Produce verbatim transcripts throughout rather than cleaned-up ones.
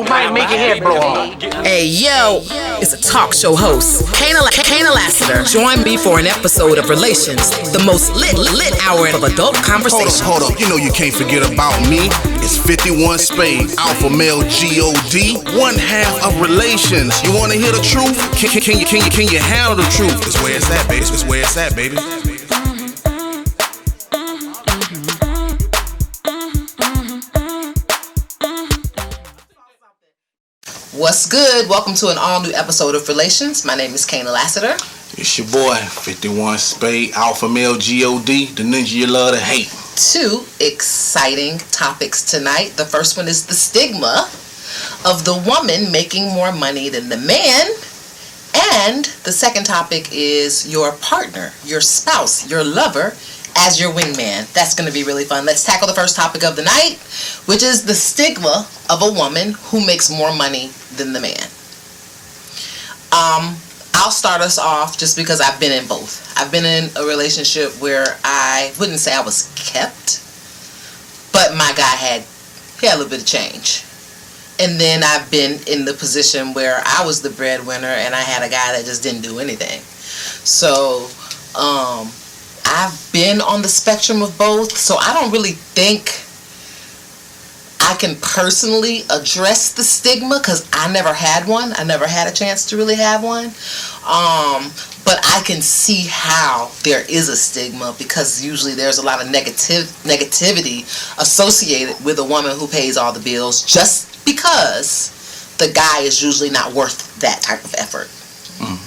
food might make your head blow off. Hey, yo, it's a talk show host, Kaynah, Kaynah Lassiter. Join me for an episode of Relations, the most lit, lit hour of adult conversation. Hold up, hold up. You know you can't forget about me. It's fifty-one Spade, alpha male G O D, one half of Relations. You want to hear the truth? Can, can, can, you, can, you, can you handle the truth? It's where it's at, baby. It's where it's at, baby. What's good? Welcome to an all-new episode of Relations. My name is Kaynah Lassiter. It's your boy, fifty-one Spade, alpha male G O D, the ninja you love to hate. Two exciting topics tonight. The first one is the stigma of the woman making more money than the man. And the second topic is your partner, your spouse, your lover as your wingman. That's going to be really fun. Let's tackle the first topic of the night, which is the stigma of a woman who makes more money than the man. Um, I'll start us off just because I've been in both. I've been in a relationship where I wouldn't say I was kept, but my guy had, he had a little bit of change. And then I've been in the position where I was the breadwinner and I had a guy that just didn't do anything. So um, I've been on the spectrum of both, so I don't really think I can personally address the stigma because I never had one. I never had a chance to really have one. Um, but I can see how there is a stigma because usually there's a lot of negative negativity associated with a woman who pays all the bills just because the guy is usually not worth that type of effort. Mm.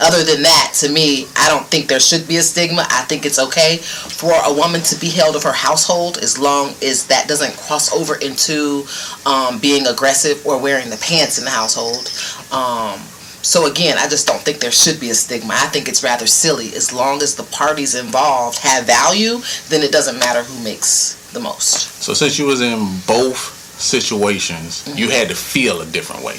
Other than that, to me, I don't think there should be a stigma. I think it's okay for a woman to be held of her household as long as that doesn't cross over into um, being aggressive or wearing the pants in the household. Um, so again, I just don't think there should be a stigma. I think it's rather silly. As long as the parties involved have value, then it doesn't matter who makes the most. So since you was in both situations, mm-hmm. you had to feel a different way.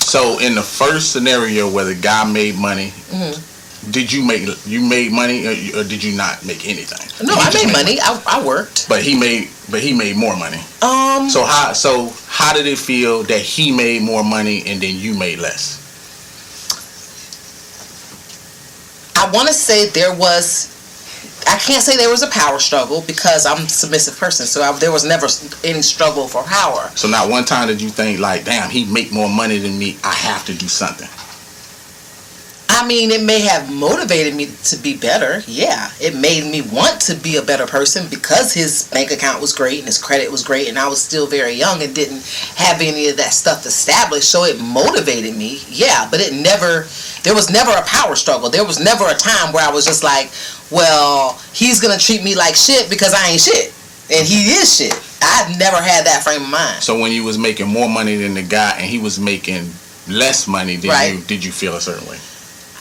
So in the first scenario where the guy made money, mm-hmm. did you make you made money or, you, or did you not make anything? No, I made, made money. money. I I worked. But he made but he made more money. Um. So how so how did it feel that he made more money and then you made less? I want to say there was. I can't say there was a power struggle because I'm a submissive person, so I, there was never any struggle for power. So not one time did you think, like, damn, he make more money than me, I have to do something? I mean, it may have motivated me to be better, yeah. It made me want to be a better person because his bank account was great and his credit was great and I was still very young and didn't have any of that stuff established, so it motivated me, yeah. But it never, there was never a power struggle. There was never a time where I was just like, well, he's going to treat me like shit because I ain't shit. And he is shit. I've never had that frame of mind. So when you was making more money than the guy and he was making less money, did, right. you, did you feel a certain way?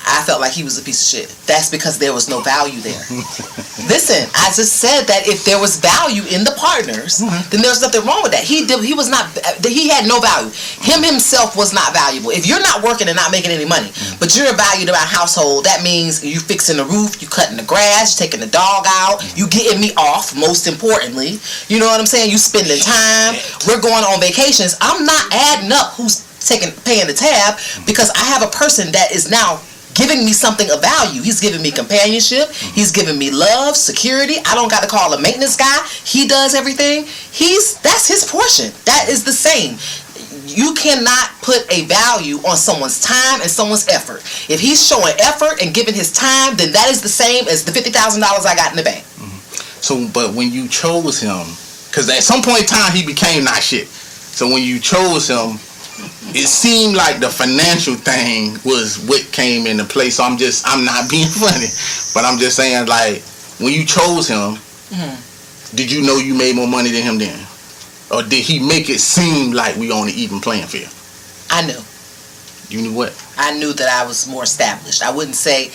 I felt like he was a piece of shit. That's because there was no value there. Listen, I just said that if there was value in the partners, mm-hmm. then there's nothing wrong with that. He did, he was not. He had no value. Him himself was not valuable. If you're not working and not making any money, mm-hmm. but you're valued in my household, that means you fixing the roof, you cutting the grass, you taking the dog out, mm-hmm. you getting me off, most importantly. You know what I'm saying? You spending time. We're going on vacations. I'm not adding up who's taking paying the tab because I have a person that is now giving me something of value. He's giving me companionship. He's giving me love, security. I don't got to call a maintenance guy. He does everything. He's that's his portion. That is the same. You cannot put a value on someone's time and someone's effort. If he's showing effort and giving his time, then that is the same as the fifty thousand dollars I got in the bank. Mm-hmm. So, but when you chose him, because at some point in time he became not shit. So when you chose him, it seemed like the financial thing was what came into play. So I'm just, I'm not being funny, but I'm just saying, like, when you chose him, mm-hmm. did you know you made more money than him then? Or did he make it seem like we on an even playing field? I knew. You knew what? I knew that I was more established. I wouldn't say,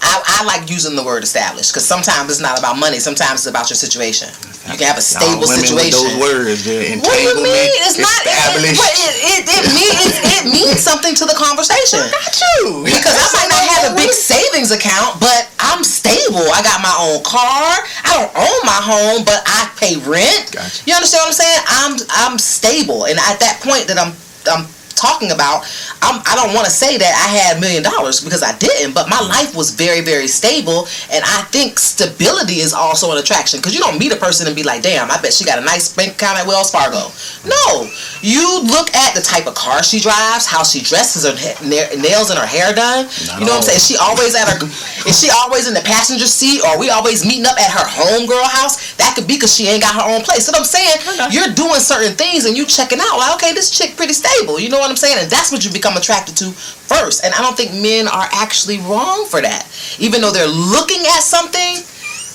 I, I like using the word established because sometimes it's not about money. Sometimes it's about your situation. You can have a stable y'all women situation. With those words, yeah. What do you mean? It's not it, what, it, it, it, means, it means something to the conversation. Not you. Because I might not have a big savings account, but I'm stable. I got my own car. I don't own my home, but I pay rent. Gotcha. You understand what I'm saying? I'm I'm stable, and at that point that I'm. I'm talking about, I'm, I don't want to say that I had a million dollars because I didn't, but my life was very, very stable. And I think stability is also an attraction, because you don't meet a person and be like, damn, I bet she got a nice bank account at Wells Fargo. No, you look at the type of car she drives, how she dresses, her nails and her hair done. Not you know all. What I'm saying? Is she always at her? Is she always in the passenger seat, or are we always meeting up at her homegirl house? That could be because she ain't got her own place. So what I'm saying, you're doing certain things and you checking out like, okay, this chick pretty stable. You know what I'm saying? And that's what you become attracted to first. And I don't think men are actually wrong for that. Even though they're looking at something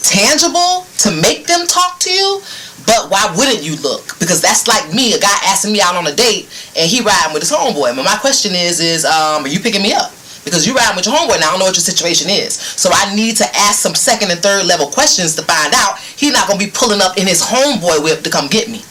tangible to make them talk to you, but why wouldn't you look? Because that's like me, a guy asking me out on a date and he riding with his homeboy. But my question is, is um, are you picking me up? Because you riding with your homeboy and I don't know what your situation is. So I need to ask some second and third level questions to find out he's not going to be pulling up in his homeboy whip to come get me.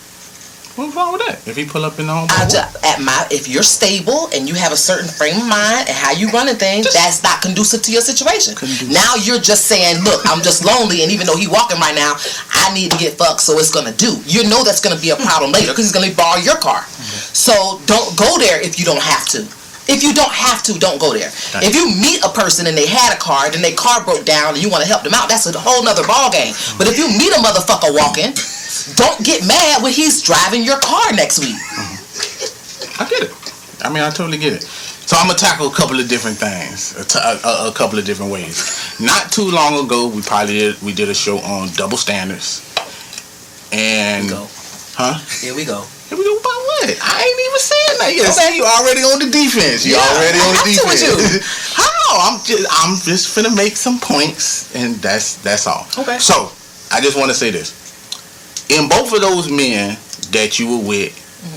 What's wrong with that? If he pull up in the homeboy just, at my, if you're stable and you have a certain frame of mind and how you running things, just, that's not conducive to your situation. Conducive. Now you're just saying, look, I'm just lonely, and even though he walking right now, I need to get fucked, so it's gonna do. You know that's gonna be a problem later because he's gonna borrow your car. Okay. So don't go there if you don't have to. If you don't have to, don't go there. Nice. If you meet a person and they had a car, then their car broke down and you want to help them out, that's a whole nother ball game. But if you meet a motherfucker walking, don't get mad when he's driving your car next week. Mm-hmm. I get it. I mean, I totally get it. So I'm going to tackle a couple of different things, a, a, a couple of different ways. Not too long ago, we probably did, we did a show on double standards. And... Here we go. Huh? Here we go. Here we go. About what? I ain't even saying that yet. Okay. See, you already on the defense. You yeah, already on the defense. To with you. How? I'm just I'm just finna make some points, and that's that's all. Okay. So I just want to say this: in both of those men that you were with,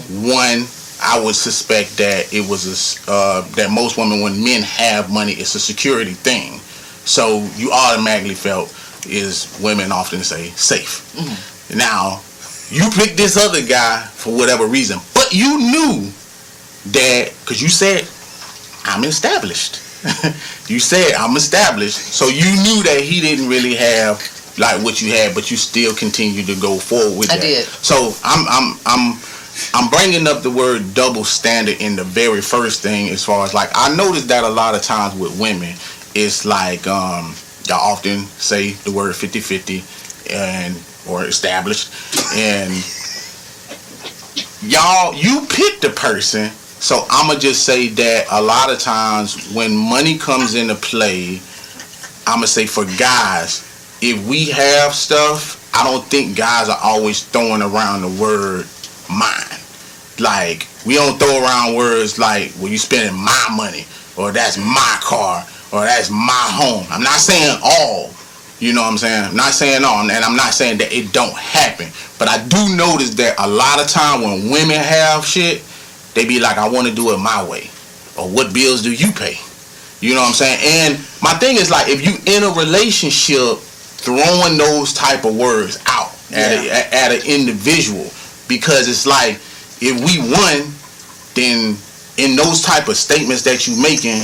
mm-hmm. one, I would suspect that it was a, uh, that most women, when men have money, it's a security thing. So you automatically felt, is women often say, safe. Mm-hmm. Now. You picked this other guy for whatever reason, but you knew that, because you said, I'm established. You said, I'm established. So you knew that he didn't really have like what you had, but you still continued to go forward with I that. I did. So I'm, I'm, I'm, I'm bringing up the word double standard in the very first thing, as far as like, I noticed that a lot of times with women, it's like, um, y'all often say the word fifty-fifty and or established, and y'all, you picked a person. So I'ma just say that a lot of times when money comes into play, I'ma say for guys, if we have stuff, I don't think guys are always throwing around the word mine. Like, we don't throw around words like, well, you spending my money, or that's my car, or that's my home. I'm not saying all. You know what I'm saying? I'm not saying on, and I'm not saying that it don't happen. But I do notice that a lot of time when women have shit, they be like, I want to do it my way. Or what bills do you pay? You know what I'm saying? And my thing is like, if you in a relationship, throwing those type of words out at, yeah. a, at an individual. Because it's like, if we won, then in those type of statements that you making,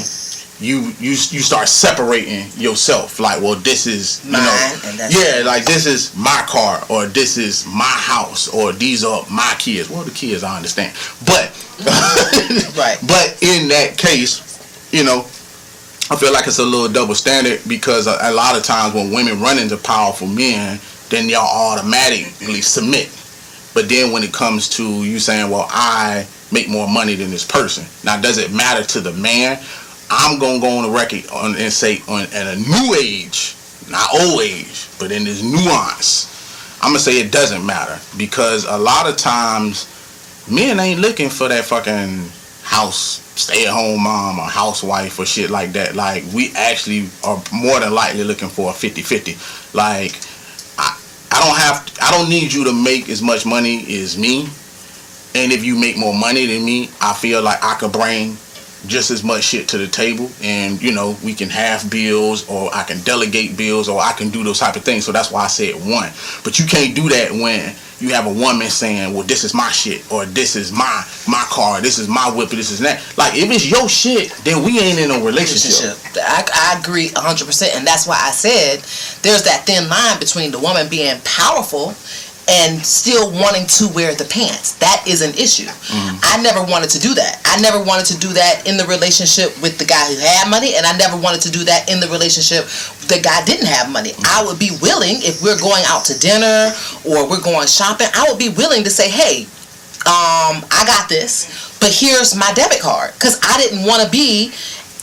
You, you you start separating yourself. Like, well, this is, you Mine, know, and that's yeah, it. Like, this is my car, or this is my house, or these are my kids. Well, the kids, I understand. But, right. But in that case, you know, I feel like it's a little double standard, because a, a lot of times when women run into powerful men, then y'all automatically submit. But then when it comes to you saying, well, I make more money than this person. Now, does it matter to the man? I'm going to go on the record on, and say on, at a new age, not old age, but in this nuance, I'm going to say it doesn't matter, because a lot of times men ain't looking for that fucking house, stay-at-home mom or housewife or shit like that. Like, we actually are more than likely looking for a fifty-fifty. Like, I, I don't have to, I don't need you to make as much money as me. And if you make more money than me, I feel like I could bring just as much shit to the table, and you know, we can have bills, or I can delegate bills, or I can do those type of things. So that's why I said one. But you can't do that when you have a woman saying, well, this is my shit, or this is my my car, this is my whip, or this is that. Like, if it's your shit, then we ain't in a relationship. I, I agree one hundred percent, and that's why I said there's that thin line between the woman being powerful and still wanting to wear the pants. That is an issue. Mm. I never wanted to do that. I never wanted to do that in the relationship with the guy who had money, and I never wanted to do that in the relationship the guy didn't have money. Mm. I would be willing, if we're going out to dinner or we're going shopping, I would be willing to say, hey, um, I got this, but here's my debit card. Because I didn't want to be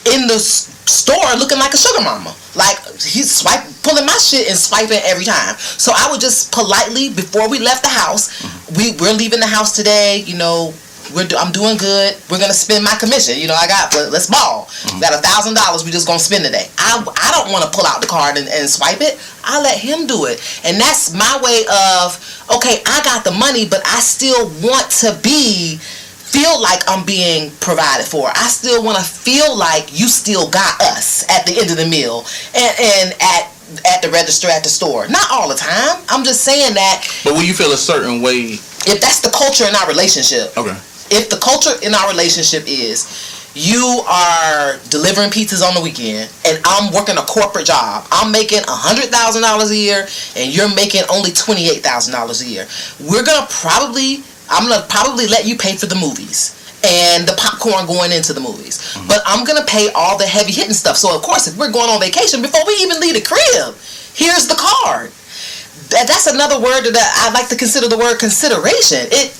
in the store looking like a sugar mama, like he's swipe pulling my shit and swiping every time. So I would just politely, before we left the house, we we're leaving the house today, you know, we're do, I'm doing good, we're gonna spend my commission, you know, I got, but let's ball. Mm-hmm. Got a thousand dollars we just gonna spend today. I I don't want to pull out the card and, and swipe it. I let him do it, and that's my way of, okay, I got the money, but I still want to be feel like I'm being provided for. I still want to feel like you still got us at the end of the meal and, and at at the register at the store. Not all the time. I'm just saying that. But when you feel a certain way, if that's the culture in our relationship, okay. If the culture in our relationship is you are delivering pizzas on the weekend and I'm working a corporate job. I'm making one hundred thousand dollars a year and you're making only twenty-eight thousand dollars a year. We're going to probably... I'm going to probably let you pay for the movies and the popcorn going into the movies. Mm-hmm. But I'm going to pay all the heavy hitting stuff. So, of course, if we're going on vacation, before we even leave the crib, here's the card. That, that's another word that I like to consider, the word consideration. It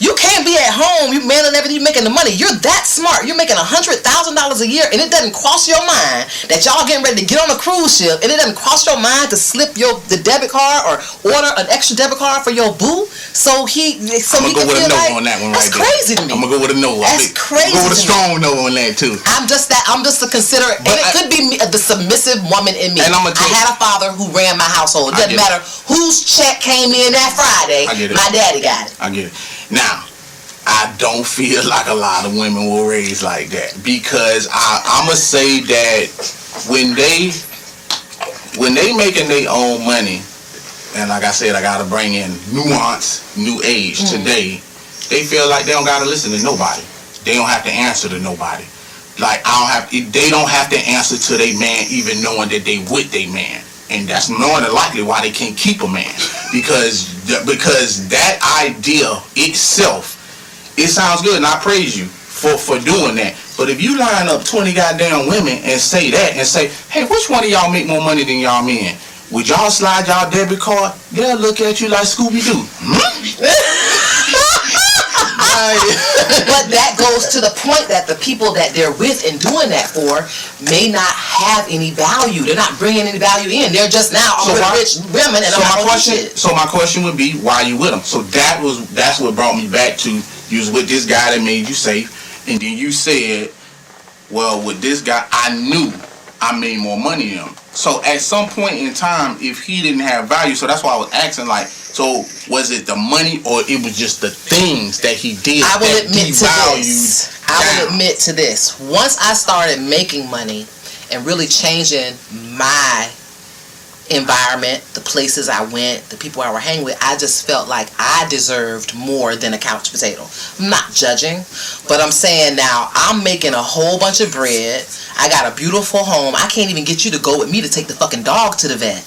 You can't be at home, you manning everything, you making the money. You're that smart. You're making one hundred thousand dollars a year, and it doesn't cross your mind that y'all getting ready to get on a cruise ship, and it doesn't cross your mind to slip your the debit card or order an extra debit card for your boo. So he, so I'm he can feel like, on that one that's right crazy there. To me. I'm gonna go with a no. That's I'm crazy. Go with a strong no on that too. I'm just that. I'm just a considerate, but and it I, could be me, the submissive woman in me. And I'm gonna I had a father who ran my household. It doesn't matter it. whose check came in that Friday. I get it. My daddy got it. I get it. Now, I don't feel like a lot of women were raised like that, because I, I'ma say that when they when they making their own money, and like I said, I gotta bring in nuance, new age mm. today. They feel like they don't gotta listen to nobody. They don't have to answer to nobody. Like I don't have. They don't have to answer to their man, even knowing that they with their man. And that's more than likely why they can't keep a man, because because that idea itself, it sounds good, and I praise you for for doing that. But if you line up twenty goddamn women and say that and say, hey, which one of y'all make more money than y'all men? Would y'all slide y'all debit card? They'll look at you like Scooby Doo. But that goes to the point that the people that they're with and doing that for may not have any value. They're not bringing any value in. They're just now all so my, rich women and so my question. Shit. So my question would be, why are you with them? So that was that's what brought me back to you was with this guy that made you safe, and then you said, well, with this guy, I knew I made more money than him. So at some point in time, if he didn't have value, so that's why I was asking, like, so was it the money or it was just the things that he did I will that admit devalued to this. I will admit to this. Once I started making money and really changing my environment, the places I went, the people I were hanging with, I just felt like I deserved more than a couch potato. I'm not judging, but I'm saying now I'm making a whole bunch of bread. I got a beautiful home. I can't even get you to go with me to take the fucking dog to the vet.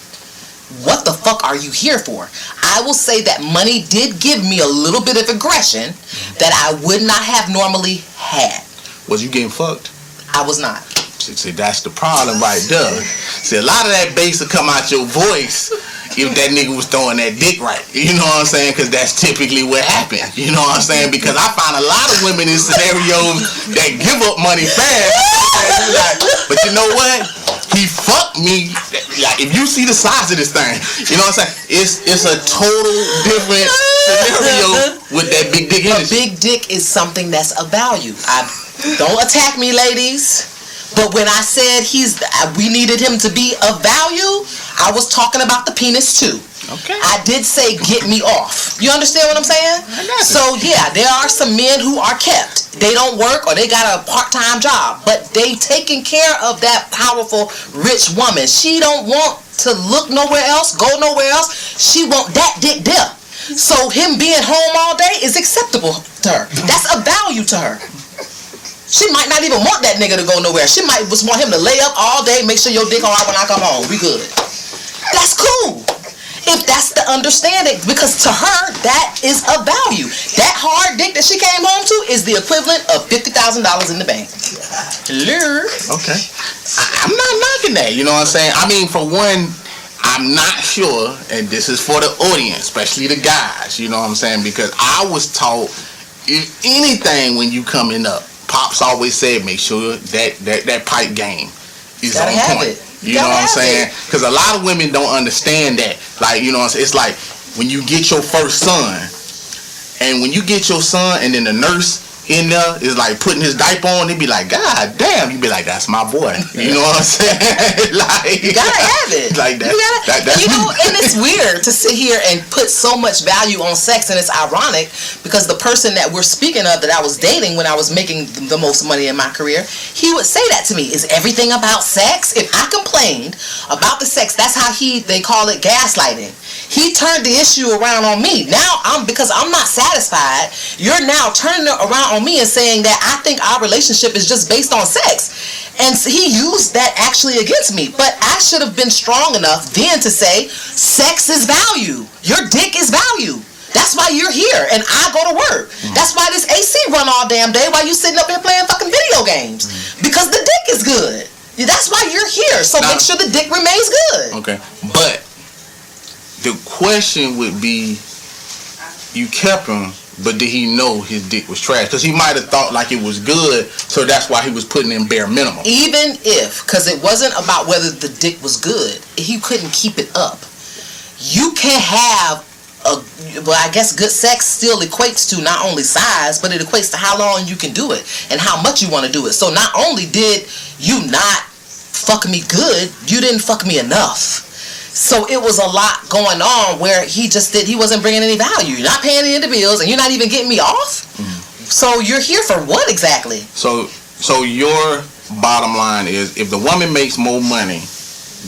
What the fuck are you here for? I will say that money did give me a little bit of aggression that I would not have normally had. Was you getting fucked? I was not. See, that's the problem right there. See, a lot of that bass will come out your voice if that nigga was throwing that dick right. You know what I'm saying? Because that's typically what happened. You know what I'm saying? Because I find a lot of women in scenarios that give up money fast. Like, but you know what? He fucked me. Like, if you see the size of this thing, you know what I'm saying? It's, it's a total different scenario with that big dick energy. A big dick is something that's a value. I, don't attack me, ladies. But when I said he's, we needed him to be of value, I was talking about the penis too. Okay. I did say get me off. You understand what I'm saying? I got it. So yeah, there are some men who are kept. They don't work or they got a part-time job, but they taking care of that powerful rich woman. She don't want to look nowhere else, go nowhere else. She want that dick there. So him being home all day is acceptable to her. That's a value to her. She might not even want that nigga to go nowhere. She might just want him to lay up all day, make sure your dick all right when I come home. We good. That's cool. if that's the understanding, because to her that is a value. That hard dick that she came home to is the equivalent of fifty thousand dollars in the bank. Hello. Okay. I'm not knocking that. You know what I'm saying? I mean, for one, I'm not sure, and this is for the audience, especially the guys. You know what I'm saying? Because I was taught, if anything, when you coming up, pops always said, make sure that that that pipe game is on point. You know what I'm saying? Because a lot of women don't understand that. Like, you know what I'm saying? It's like when you get your first son, and when you get your son, and then the nurse in there is like putting his diaper on, they be like, God damn. You be like, that's my boy. You know what I'm saying? Like, you gotta have it. Like that. You, gotta, that, that's you know, and it's weird to sit here and put so much value on sex, and it's ironic because the person that we're speaking of that I was dating when I was making the most money in my career, he would say that to me. Is everything about sex? If I complained about the sex, that's how he, they call it gaslighting. He turned the issue around on me. Now I'm, because I'm not satisfied, you're now turning it around on me and saying that I think our relationship is just based on sex, and he used that actually against me. But I should have been strong enough then to say sex is value, your dick is value, that's why you're here and I go to work, mm-hmm. that's why this A C run all damn day while you sitting up here playing fucking video games, mm-hmm. because the dick is good, that's why you're here, so now, make sure the dick remains good. Okay, but the question would be, you kept him, but did he know his dick was trash? Because he might have thought like it was good, so that's why he was putting in bare minimum. Even if, because it wasn't about whether the dick was good. He couldn't keep it up. You can have, a, well, I guess good sex still equates to not only size, but it equates to how long you can do it and how much you want to do it. So not only did you not fuck me good, you didn't fuck me enough. So it was a lot going on where he just did, he wasn't bringing any value. You're not paying any of the bills, and you're not even getting me off. Mm-hmm. So you're here for what exactly? So, so your bottom line is, if the woman makes more money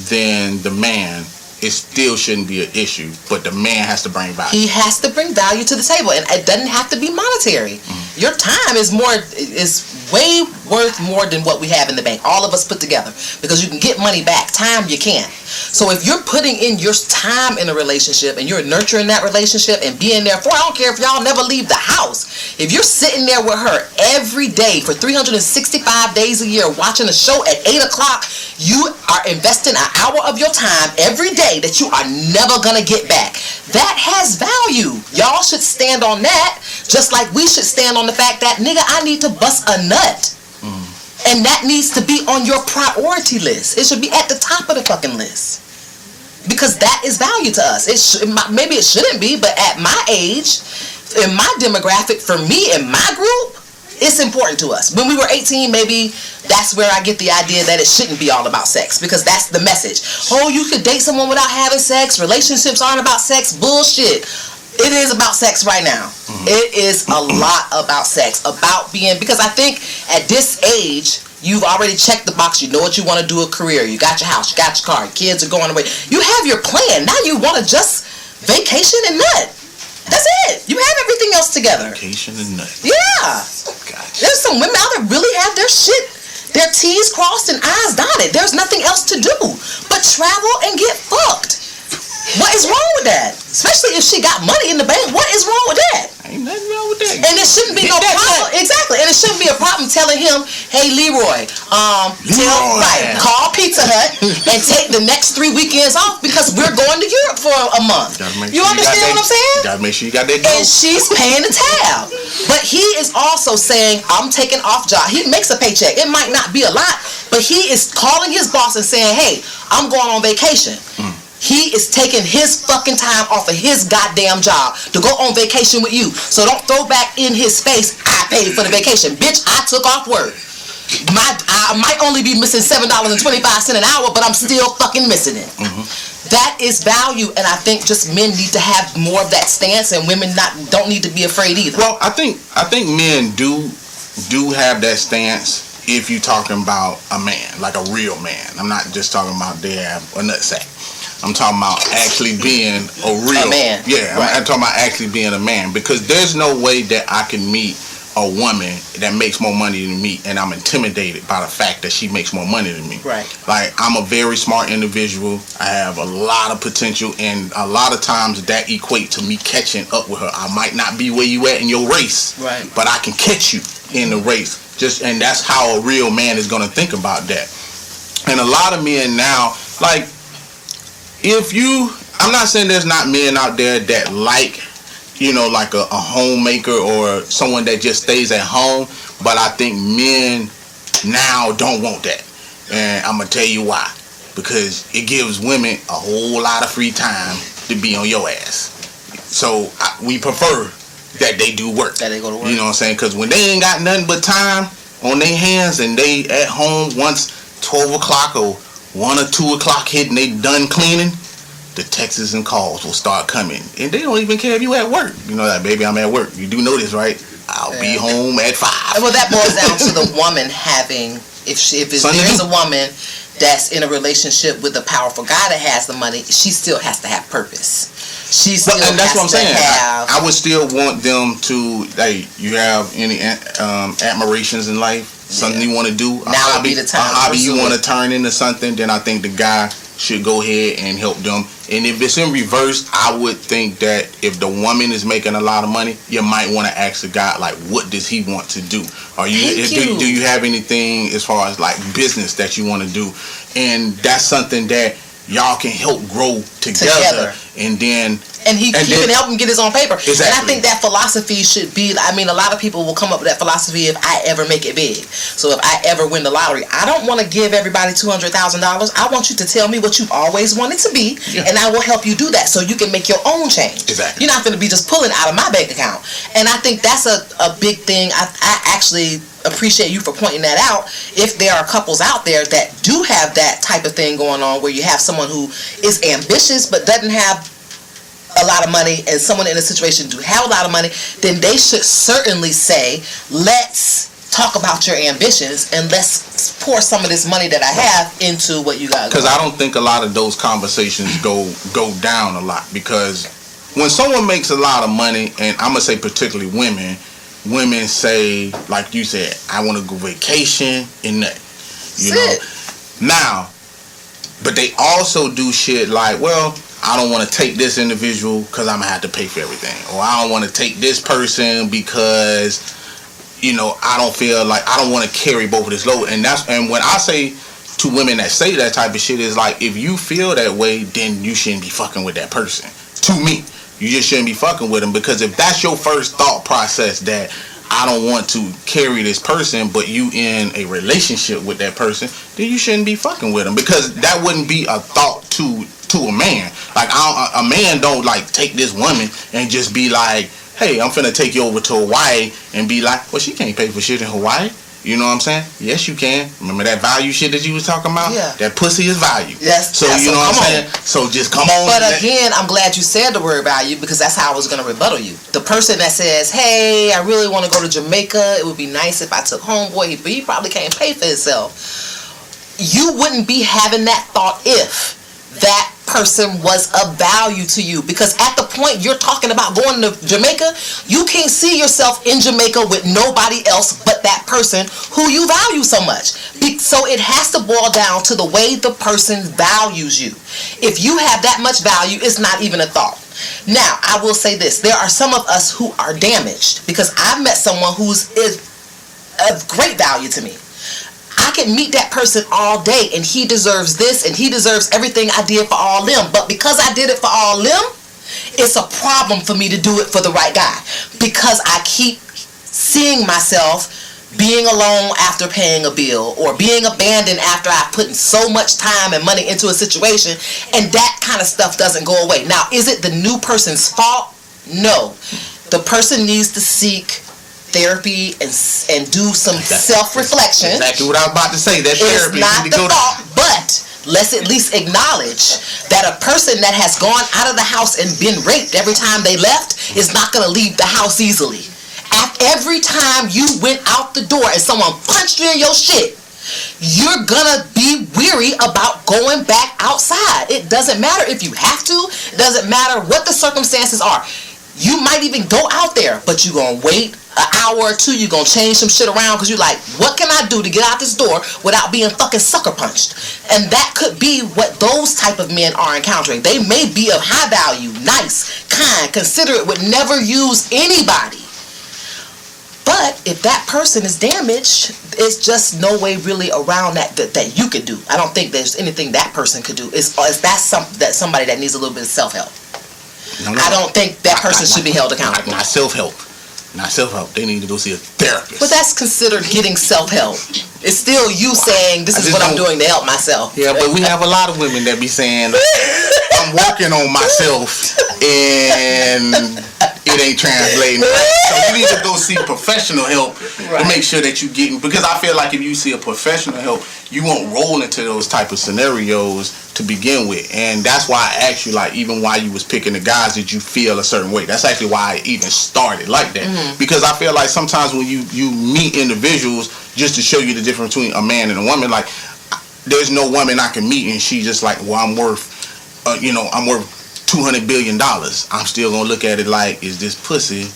than the man, it still shouldn't be an issue, but the man has to bring value. He has to bring value to the table, and it doesn't have to be monetary. Mm-hmm. Your time is more is way worth more than what we have in the bank, all of us put together, because you can get money back. Time, you can't. So if you're putting in your time in a relationship and you're nurturing that relationship and being there for, I don't care if y'all never leave the house, if you're sitting there with her every day for three hundred sixty-five days a year watching a show at eight o'clock, you are investing an hour of your time every day that you are never gonna get back. That has value. Y'all should stand on that, just like we should stand on the fact that, nigga, I need to bust a nut. Mm. And that needs to be on your priority list. It should be at the top of the fucking list, because that is value to us. It sh- maybe it shouldn't be, but at my age, in my demographic, for me, in my group, it's important to us. When we were eighteen, maybe that's where I get the idea that it shouldn't be all about sex, because that's the message. Oh, you could date someone without having sex. Relationships aren't about sex. Bullshit. It is about sex right now. Mm-hmm. It is a lot about sex, about being, because I think at this age, you've already checked the box. You know what you want to do, a career. You got your house. You got your car. Your kids are going away. You have your plan. Now you want to just vacation and nut. That's it. You have everything else together. Vacation and nuts. Yeah. Gotcha. There's some women out there really have their shit, their T's crossed and I's dotted. There's nothing else to do but travel and get fucked. What is wrong with that? Especially if she got money in the bank. What is wrong with that? Ain't nothing wrong with that. And it shouldn't be get no problem. Nut. Exactly. And it shouldn't be a problem telling him, hey, Leroy, um, Leroy. Tell, right, call Pizza Hut and take the next three weekends off because we're going to Europe for a month. You, you understand you what that, I'm saying? You gotta make sure you got that dough. And she's paying the tab. But he is also saying, I'm taking off job. He makes a paycheck. It might not be a lot, but he is calling his boss and saying, hey, I'm going on vacation. Mm. He is taking his fucking time off of his goddamn job to go on vacation with you. So don't throw back in his face, I paid for the vacation. Bitch, I took off work. My, I might only be missing seven dollars and twenty-five cents an hour, but I'm still fucking missing it. Mm-hmm. That is value, and I think just men need to have more of that stance, and women not don't need to be afraid either. Well, I think I think men do do have that stance. If you're talking about a man, like a real man, I'm not just talking about they have a nutsack. I'm talking about actually being a real a man. Yeah, right. I'm, I'm talking about actually being a man, because there's no way that I can meet a a woman that makes more money than me, and I'm intimidated by the fact that she makes more money than me. Right. Like, I'm a very smart individual. I have a lot of potential, and a lot of times that equates to me catching up with her. I might not be where you at in your race, right, but I can catch you in the race. Just and that's how a real man is going to think about that. And a lot of men now, like, if you, I'm not saying there's not men out there that like, you know, like a, a homemaker or someone that just stays at home. But I think men now don't want that. And I'm going to tell you why. Because it gives women a whole lot of free time to be on your ass. So I, we prefer that they do work. That they go to work. You know what I'm saying? Because when they ain't got nothing but time on their hands and they at home once twelve o'clock or one or two o'clock hit and they done cleaning, the texts and calls will start coming, and they don't even care if you at work. You know that, like, baby, I'm at work. You do know this, right? I'll yeah. be home at five. Well, that boils down to the woman having, if she, if it's, there's a woman that's in a relationship with a powerful guy that has the money, she still has to have purpose. She still but, and that's has what I'm saying. Have... I, I would still want them to, like, you have any um, admirations in life, something yeah. you want to do. Now a hobby, would be the time. A hobby you want to turn into something. Then I think the guy should go ahead and help them. And if it's in reverse, I would think that if the woman is making a lot of money, you might want to ask the guy, like, what does he want to do? Are you, do, you. do you have anything as far as, like, business that you want to do? And that's something that y'all can help grow together, together. and then and he, and he then, can help him get his own paper. Exactly. And I think that philosophy should be, I mean, a lot of people will come up with that philosophy, if I ever make it big, so if I ever win the lottery, I don't want to give everybody two hundred thousand dollars. I want you to tell me what you've always wanted to be, yeah. and I will help you do that so you can make your own change. Exactly. You're not going to be just pulling out of my bank account. And I think that's a, a big thing. I, I actually appreciate you for pointing that out. If there are couples out there that do have that type of thing going on, where you have someone who is ambitious but doesn't have a lot of money, and someone in a situation do have a lot of money, then they should certainly say, let's talk about your ambitions and let's pour some of this money that I have into what you got. Because I don't think a lot of those conversations go go down a lot, because when someone makes a lot of money, and I'm gonna say particularly women women say, like you said, I want to go vacation and that, you That's know it. Now, but they also do shit like, well, I don't want to take this individual because I'm going to have to pay for everything. Or I don't want to take this person because, you know, I don't feel like, I don't want to carry both of this load. And that's, and when I say to women that say that type of shit, is like, if you feel that way, then you shouldn't be fucking with that person. To me, you just shouldn't be fucking with them. Because if that's your first thought process, that I don't want to carry this person, but you in a relationship with that person, then you shouldn't be fucking with them. Because that wouldn't be a thought to to a man. Like, I don't, a man don't, like, take this woman and just be like, hey, I'm finna take you over to Hawaii, and be like, well, she can't pay for shit in Hawaii. You know what I'm saying? Yes, you can. Remember that value shit that you was talking about? Yeah. That pussy is value. Yes. So, you know what I'm saying? So, just come on. But again, I'm glad you said the word value, because that's how I was going to rebuttal you. The person that says, hey, I really want to go to Jamaica. It would be nice if I took homeboy, but he probably can't pay for himself. You wouldn't be having that thought if that person was of value to you, because at the point you're talking about going to Jamaica, you can't see yourself in Jamaica with nobody else but that person who you value so much. So it has to boil down to the way the person values you. If you have that much value, it's not even a thought. Now, I will say this. There are some of us who are damaged, because I've met someone who's is of great value to me. I can meet that person all day, and he deserves this, and he deserves everything I did for all them. But because I did it for all them, it's a problem for me to do it for the right guy, because I keep seeing myself being alone after paying a bill, or being abandoned after I've put so much time and money into a situation, and that kind of stuff doesn't go away. Now, is it the new person's fault? No. The person needs to seek therapy and and do some exactly. self-reflection. Exactly what I was about to say. That therapy is not the thought, to... but let's at least acknowledge that a person that has gone out of the house and been raped every time they left is not going to leave the house easily. At every time you went out the door and someone punched you in your shit, you're gonna be weary about going back outside. It doesn't matter if you have to. It doesn't matter what the circumstances are. You might even go out there, but you're going to wait an hour or two. You're going to change some shit around because you're like, what can I do to get out this door without being fucking sucker punched? And that could be what those type of men are encountering. They may be of high value, nice, kind, considerate, would never use anybody. But if that person is damaged, it's just no way really around that that, that you could do. I don't think there's anything that person could do. It's, it's that's some, that somebody that needs a little bit of self-help. No, no, I don't think that person not, should not, be held accountable. Not, not self-help. Not self-help. They need to go see a therapist. But that's considered getting self-help. It's still you saying, this is what I'm doing to help myself. Yeah, but we have a lot of women that be saying, I'm working on myself and it ain't translating. So you need to go see professional help right. to make sure that you're getting... Because I feel like if you see a professional help, you won't roll into those type of scenarios to begin with. And that's why I asked you, like, even why you was picking the guys that you feel a certain way. That's actually why I even started like that. Mm-hmm. Because I feel like sometimes when you, you meet individuals, just to show you the difference between a man and a woman, like, there's no woman I can meet and she just like, well, I'm worth, uh, you know, I'm worth... two hundred billion dollars. I'm still going to look at it like, is this pussy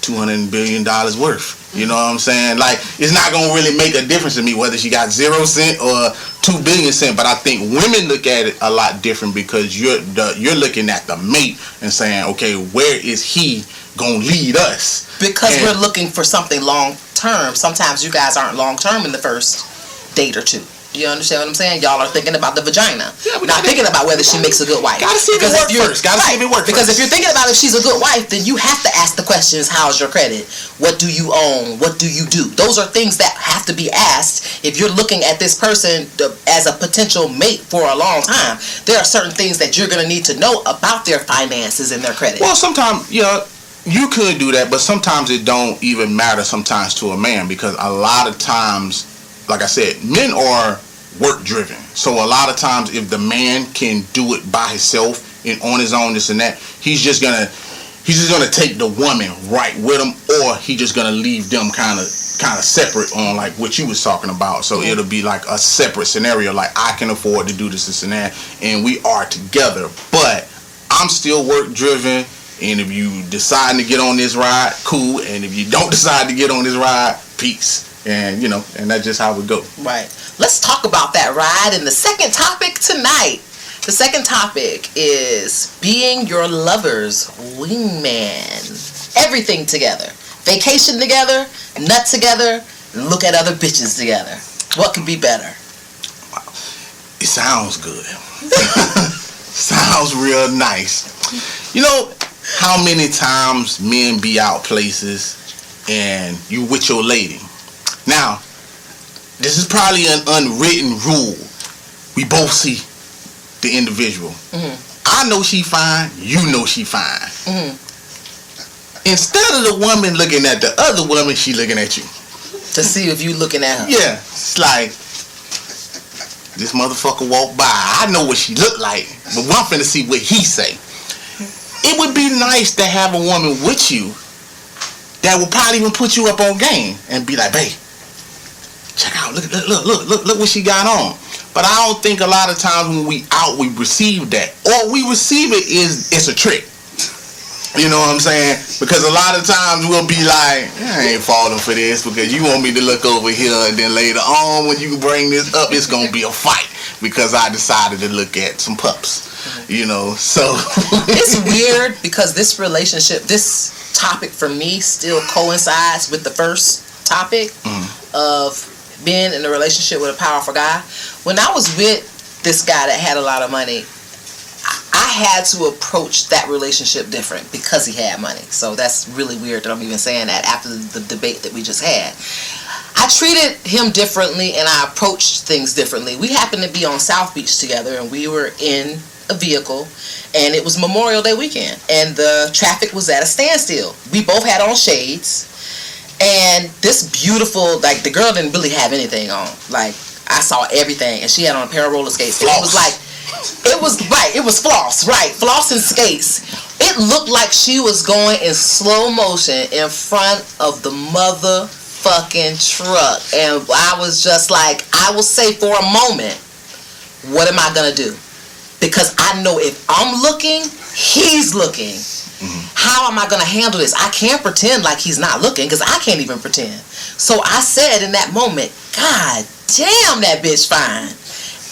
two hundred billion dollars worth? You know what I'm saying? Like, it's not going to really make a difference to me whether she got zero cent or two billion cent. But I think women look at it a lot different because you're the, you're looking at the mate and saying, okay, where is he going to lead us? Because and we're looking for something long term. Sometimes you guys aren't long term in the first date or two. You understand what I'm saying? Y'all are thinking about the vagina. Yeah, we're not thinking about whether she makes a good wife. Gotta see if it works first. Gotta see if it works first. Because if you're thinking about if she's a good wife, then you have to ask the questions, how's your credit? What do you own? What do you do? Those are things that have to be asked if you're looking at this person as a potential mate for a long time. There are certain things that you're going to need to know about their finances and their credit. Well, sometimes, you know, you could do that, but sometimes it don't even matter sometimes to a man because a lot of times, like I said, men are work driven. So a lot of times if the man can do it by himself and on his own, this and that, he's just going to he's just going to take the woman right with him, or he just going to leave them kind of kind of separate on like what you was talking about. So it'll be like a separate scenario, like I can afford to do this, this and that, and we are together. But I'm still work driven. And if you decide to get on this ride, cool. And if you don't decide to get on this ride, peace. And, you know, and that's just how it goes. Right. Let's talk about that ride. And the second topic tonight, the second topic is being your lover's wingman. Everything together. Vacation together, nut together, look at other bitches together. What could be better? Wow. It sounds good. Sounds real nice. You know, how many times men be out places and you with your lady? Now, this is probably an unwritten rule. We both see the individual. Mm-hmm. I know she fine. You know she fine. Mm-hmm. Instead of the woman looking at the other woman, she looking at you. To see if you looking at her. Yeah. It's like, this motherfucker walked by. I know what she look like. But I'm finna see what he say. It would be nice to have a woman with you that would probably even put you up on game and be like, babe, check out, look, look, look, look, look what she got on. But I don't think a lot of times when we out, we receive that. Or we receive it is it's a trick. You know what I'm saying? Because a lot of times we'll be like, I ain't falling for this because you want me to look over here, and then later on when you bring this up, it's going to be a fight because I decided to look at some pups. You know, so. It's weird because this relationship, this topic for me still coincides with the first topic mm. of being in a relationship with a powerful guy. When I was with this guy that had a lot of money, I had to approach that relationship different because he had money. So that's really weird that I'm even saying that after the debate that we just had. I treated him differently and I approached things differently. We happened to be on South Beach together and we were in a vehicle and it was Memorial Day weekend and the traffic was at a standstill. We both had on shades and this beautiful, like the girl didn't really have anything on. Like I saw everything and she had on a pair of roller skates. And it was like, it was right, it was floss, right, floss and skates. It looked like she was going in slow motion in front of the motherfucking truck. And I was just like, I will say for a moment, what am I gonna do? Because I know if I'm looking, he's looking. Mm-hmm. How am I going to handle this? I can't pretend like he's not looking, because I can't even pretend. So I said in that moment, God damn, that bitch fine.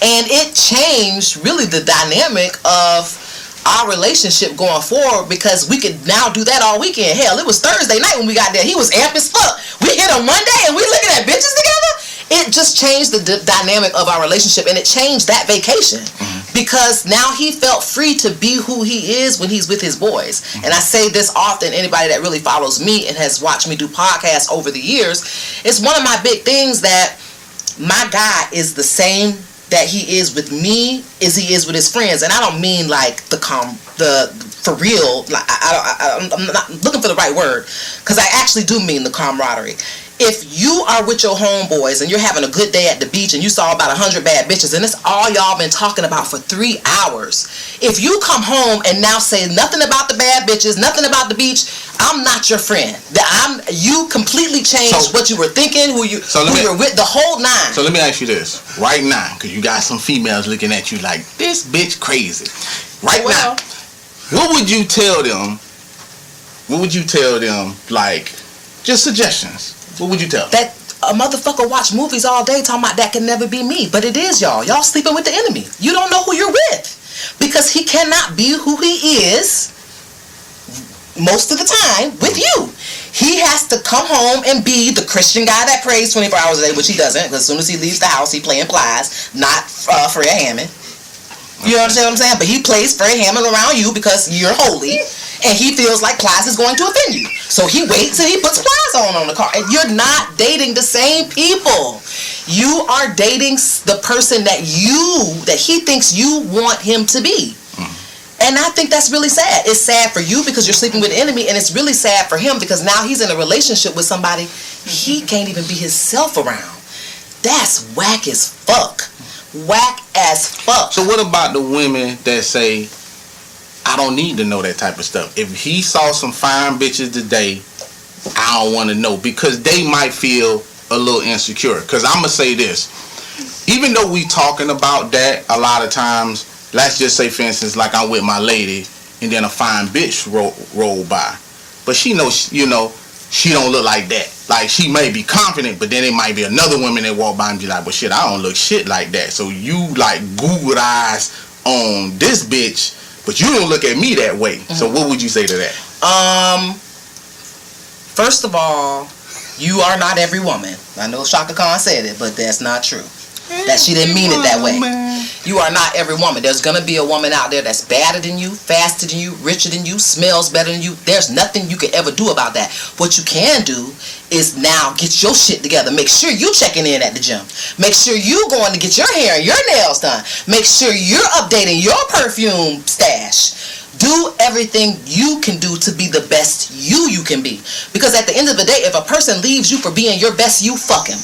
And it changed really the dynamic of our relationship going forward, because we could now do that all weekend. Hell, it was Thursday night when we got there. He was amped as fuck. We hit on Monday and we looking at bitches together. It just changed the d- dynamic of our relationship, and it changed that vacation. Mm-hmm. Because now he felt free to be who he is when he's with his boys. Mm-hmm. And I say this often, anybody that really follows me and has watched me do podcasts over the years, it's one of my big things that my guy is the same that he is with me as he is with his friends. And I don't mean like the com the for real, like I, I, I, I'm not looking for the right word, because I actually do mean the camaraderie. If you are with your homeboys and you're having a good day at the beach and you saw about a hundred bad bitches and it's all y'all been talking about for three hours, if you come home and now say nothing about the bad bitches, nothing about the beach, I'm not your friend. I'm, you completely changed so, what you were thinking, who you so who you're with, the whole nine. So let me ask you this. Right now, because you got some females looking at you like, this bitch crazy. Right well, now, what would you tell them? What would you tell them, like, just suggestions? What would you tell? That a motherfucker watch movies all day talking about that can never be me. But it is, y'all. Y'all sleeping with the enemy. You don't know who you're with. Because he cannot be who he is most of the time with you. He has to come home and be the Christian guy that prays twenty-four hours a day, which he doesn't. Because as soon as he leaves the house, he playing Plies, not uh, Fred Hammond. You understand what I'm saying? But he plays Fred Hammond around you because you're holy. And he feels like Plies is going to offend you. So he waits and he puts Plies on on the car. And you're not dating the same people. You are dating the person that you, that he thinks you want him to be. Mm. And I think that's really sad. It's sad for you because you're sleeping with the enemy. And it's really sad for him because now he's in a relationship with somebody he can't even be himself around. That's whack as fuck. Whack as fuck. So what about the women that say, I don't need to know that type of stuff? If he saw some fine bitches today, I don't want to know, because they might feel a little insecure. Because I'm going to say this. Even though we talking about that a lot of times, let's just say, for instance, like I'm with my lady and then a fine bitch roll, roll by. But she knows, you know, she don't look like that. Like, she may be confident, but then it might be another woman that walk by and be like, well, shit, I don't look shit like that. So you, like, Google eyes on this bitch, but you don't look at me that way. Mm-hmm. So what would you say to that? Um, first of all, you are not every woman. I know Shaka Khan said it, but that's not true. That she didn't mean it that way. You are not every woman. There's going to be a woman out there that's badder than you, faster than you, richer than you, smells better than you. There's nothing you can ever do about that. What you can do is now get your shit together. Make sure you checking in at the gym. Make sure you going to get your hair and your nails done. Make sure you're updating your perfume stash. Do everything you can do to be the best you you can be. Because at the end of the day, if a person leaves you for being your best you, fuck him.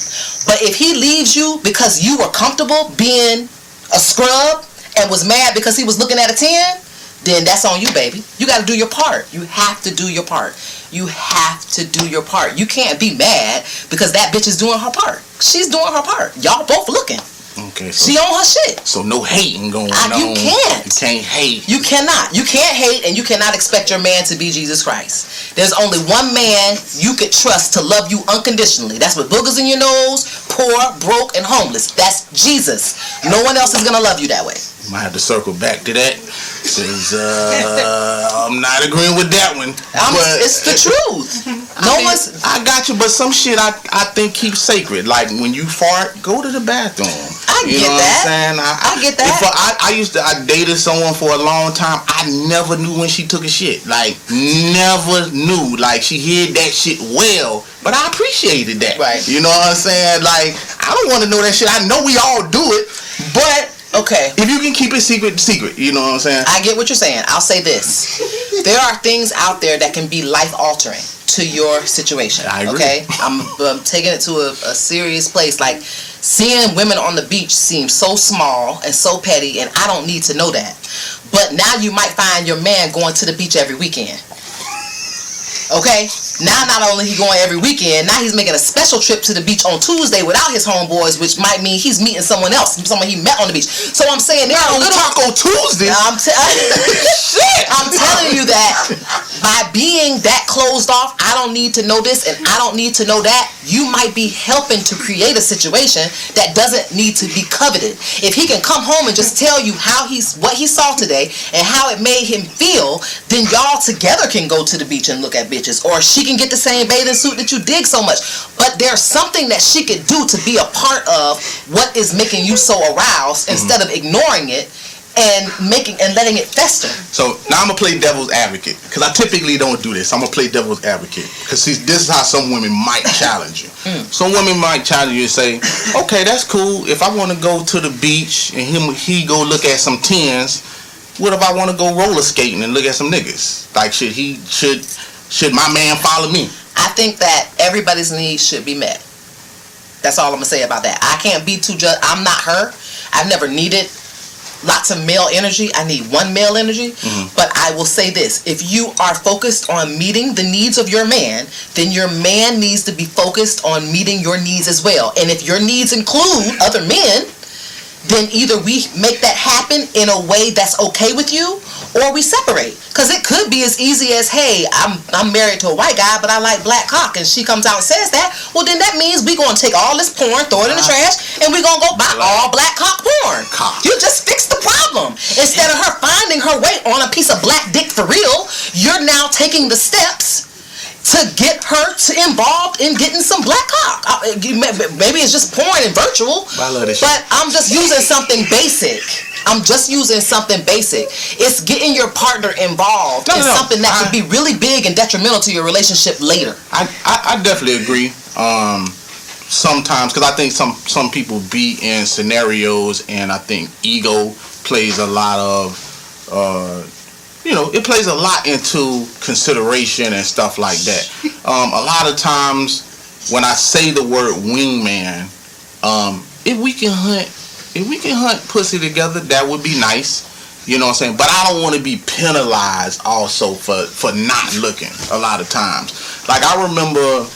But if he leaves you because you were comfortable being a scrub and was mad because he was looking at a ten, then that's on you, baby. You got to do your part. You have to do your part. You have to do your part. You can't be mad because that bitch is doing her part. She's doing her part. Y'all both looking. Okay, so she on her shit. So no hating going I, on. You can't. You can't hate. You cannot. You can't hate, and you cannot expect your man to be Jesus Christ. There's only one man you could trust to love you unconditionally. That's with boogers in your nose, poor, broke, and homeless. That's Jesus. No one else is going to love you that way. Might have to circle back to that. Since uh, I'm not agreeing with that one. I'm, but it's the truth. No I mean, one's. I got you, but some shit I, I think keeps sacred. Like when you fart, go to the bathroom. I you get know that. What I'm saying? I, I get that. Before, I, I used to. I dated someone for a long time. I never knew when she took a shit. Like never knew. Like she hid that shit well. But I appreciated that. Right. You know what I'm saying? Like I don't want to know that shit. I know we all do it, but. Okay. If you can keep it secret, secret. You know what I'm saying? I get what you're saying. I'll say this. There are things out there that can be life-altering to your situation. I agree. Okay? I'm, I'm taking it to a, a serious place. Like, seeing women on the beach seems so small and so petty, and I don't need to know that. But now you might find your man going to the beach every weekend. Okay? Now not only he going every weekend, now he's making a special trip to the beach on Tuesday without his homeboys, which might mean he's meeting someone else, someone he met on the beach. So I'm saying there are little Taco Tuesday. I'm, t- Shit. I'm telling you that by being that closed off, I don't need to know this and I don't need to know that. You might be helping to create a situation that doesn't need to be coveted. If he can come home and just tell you how he's what he saw today and how it made him feel, then y'all together can go to the beach and look at bitches, or she can get the same bathing suit that you dig so much. But there's something that she could do to be a part of what is making you so aroused, mm-hmm. instead of ignoring it and making and letting it fester. So now I'm gonna play devil's advocate, because I typically don't do this. I'm gonna play devil's advocate because this is how some women might challenge you. Mm. Some women might challenge you and say, "Okay, that's cool. If I want to go to the beach and him he go look at some tens, what if I want to go roller skating and look at some niggas? Like, should he should should my man follow me?" I think that everybody's needs should be met. That's all I'm gonna say about that. I can't be too judge. I'm not her. I've never needed lots of male energy. I need one male energy. Mm-hmm. But I will say this. If you are focused on meeting the needs of your man, then your man needs to be focused on meeting your needs as well. And if your needs include other men, then either we make that happen in a way that's okay with you, or we separate. Because it could be as easy as, hey, I'm I'm married to a white guy, but I like black cock, and she comes out and says that. Well, then that means we're going to take all this porn, throw it in the trash, and we're going to go buy all black cock porn. You just fixed the problem. Instead of her finding her way on a piece of black dick for real, you're now taking the steps to get her to involved in getting some black cock. Maybe it's just porn and virtual, I love this shit. But I'm just using something basic. I'm just using something basic. It's getting your partner involved no, in no, something that I, could be really big and detrimental to your relationship later. I, I, I definitely agree. Um, sometimes, because I think some, some people be in scenarios, and I think ego plays a lot of... Uh, You know, it plays a lot into consideration and stuff like that. Um, a lot of times when I say the word wingman, um, if we can hunt, if we can hunt pussy together, that would be nice. You know what I'm saying? But I don't want to be penalized also for, for not looking a lot of times. Like, I remember,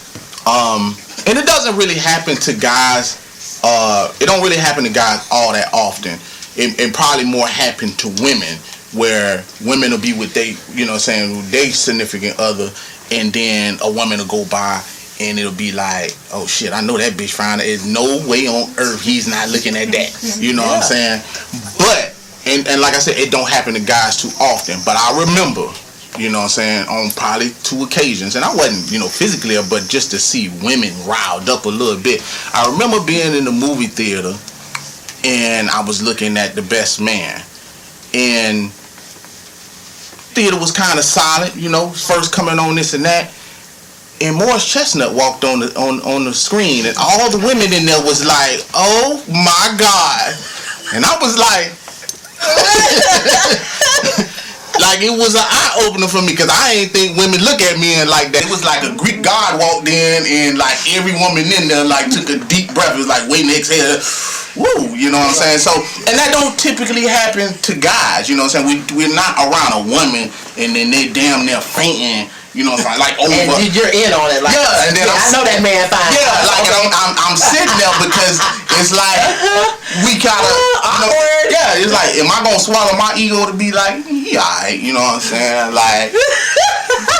um, and it doesn't really happen to guys. Uh, it don't really happen to guys all that often. It, it probably more happened to women, where women will be with they, you know what I'm saying, they significant other, and then a woman will go by and it'll be like, oh shit, I know that bitch fine. There's no way on earth he's not looking at that. You know yeah. what I'm saying? But, and, and like I said, it don't happen to guys too often. But I remember, you know what I'm saying, on probably two occasions, and I wasn't, you know, physically, but just to see women riled up a little bit. I remember being in the movie theater and I was looking at The Best Man, and theater was kind of silent, you know, first coming on this and that, and Morris Chestnut walked on the on, on the screen, and all the women in there was like, oh my God, and I was like, like, it was an eye opener for me, because I ain't think women look at me and like that. It was like a Greek god walked in, and like every woman in there like took a deep breath. It was like waiting to exhale. Woo, you know what I'm saying? So, and that don't typically happen to guys, you know what I'm saying? We, we're not around a woman and then they damn near fainting, you know what I'm saying? Like, over. And you're in on it. Like, yeah, and then yeah, I'm, I know that man fine. Yeah, like, okay. I'm, I'm, I'm sitting there because it's like, we kind of, you know, yeah, it's like, am I going to swallow my ego to be like, yeah, alright, you know what I'm saying? Like,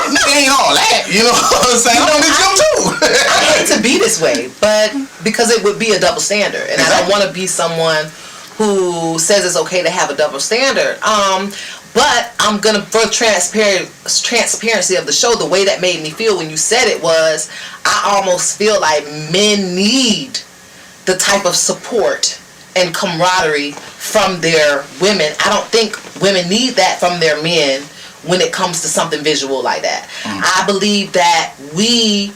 nigga ain't all that, you know what I'm saying? You know, I'm in the gym too. I hate to be this way, but because it would be a double standard, and exactly. I don't want to be someone who says it's okay to have a double standard. Um, but I'm gonna, for transparent transparency of the show, the way that made me feel when you said it was, I almost feel like men need the type of support and camaraderie from their women. I don't think women need that from their men when it comes to something visual like that. Mm. I believe that we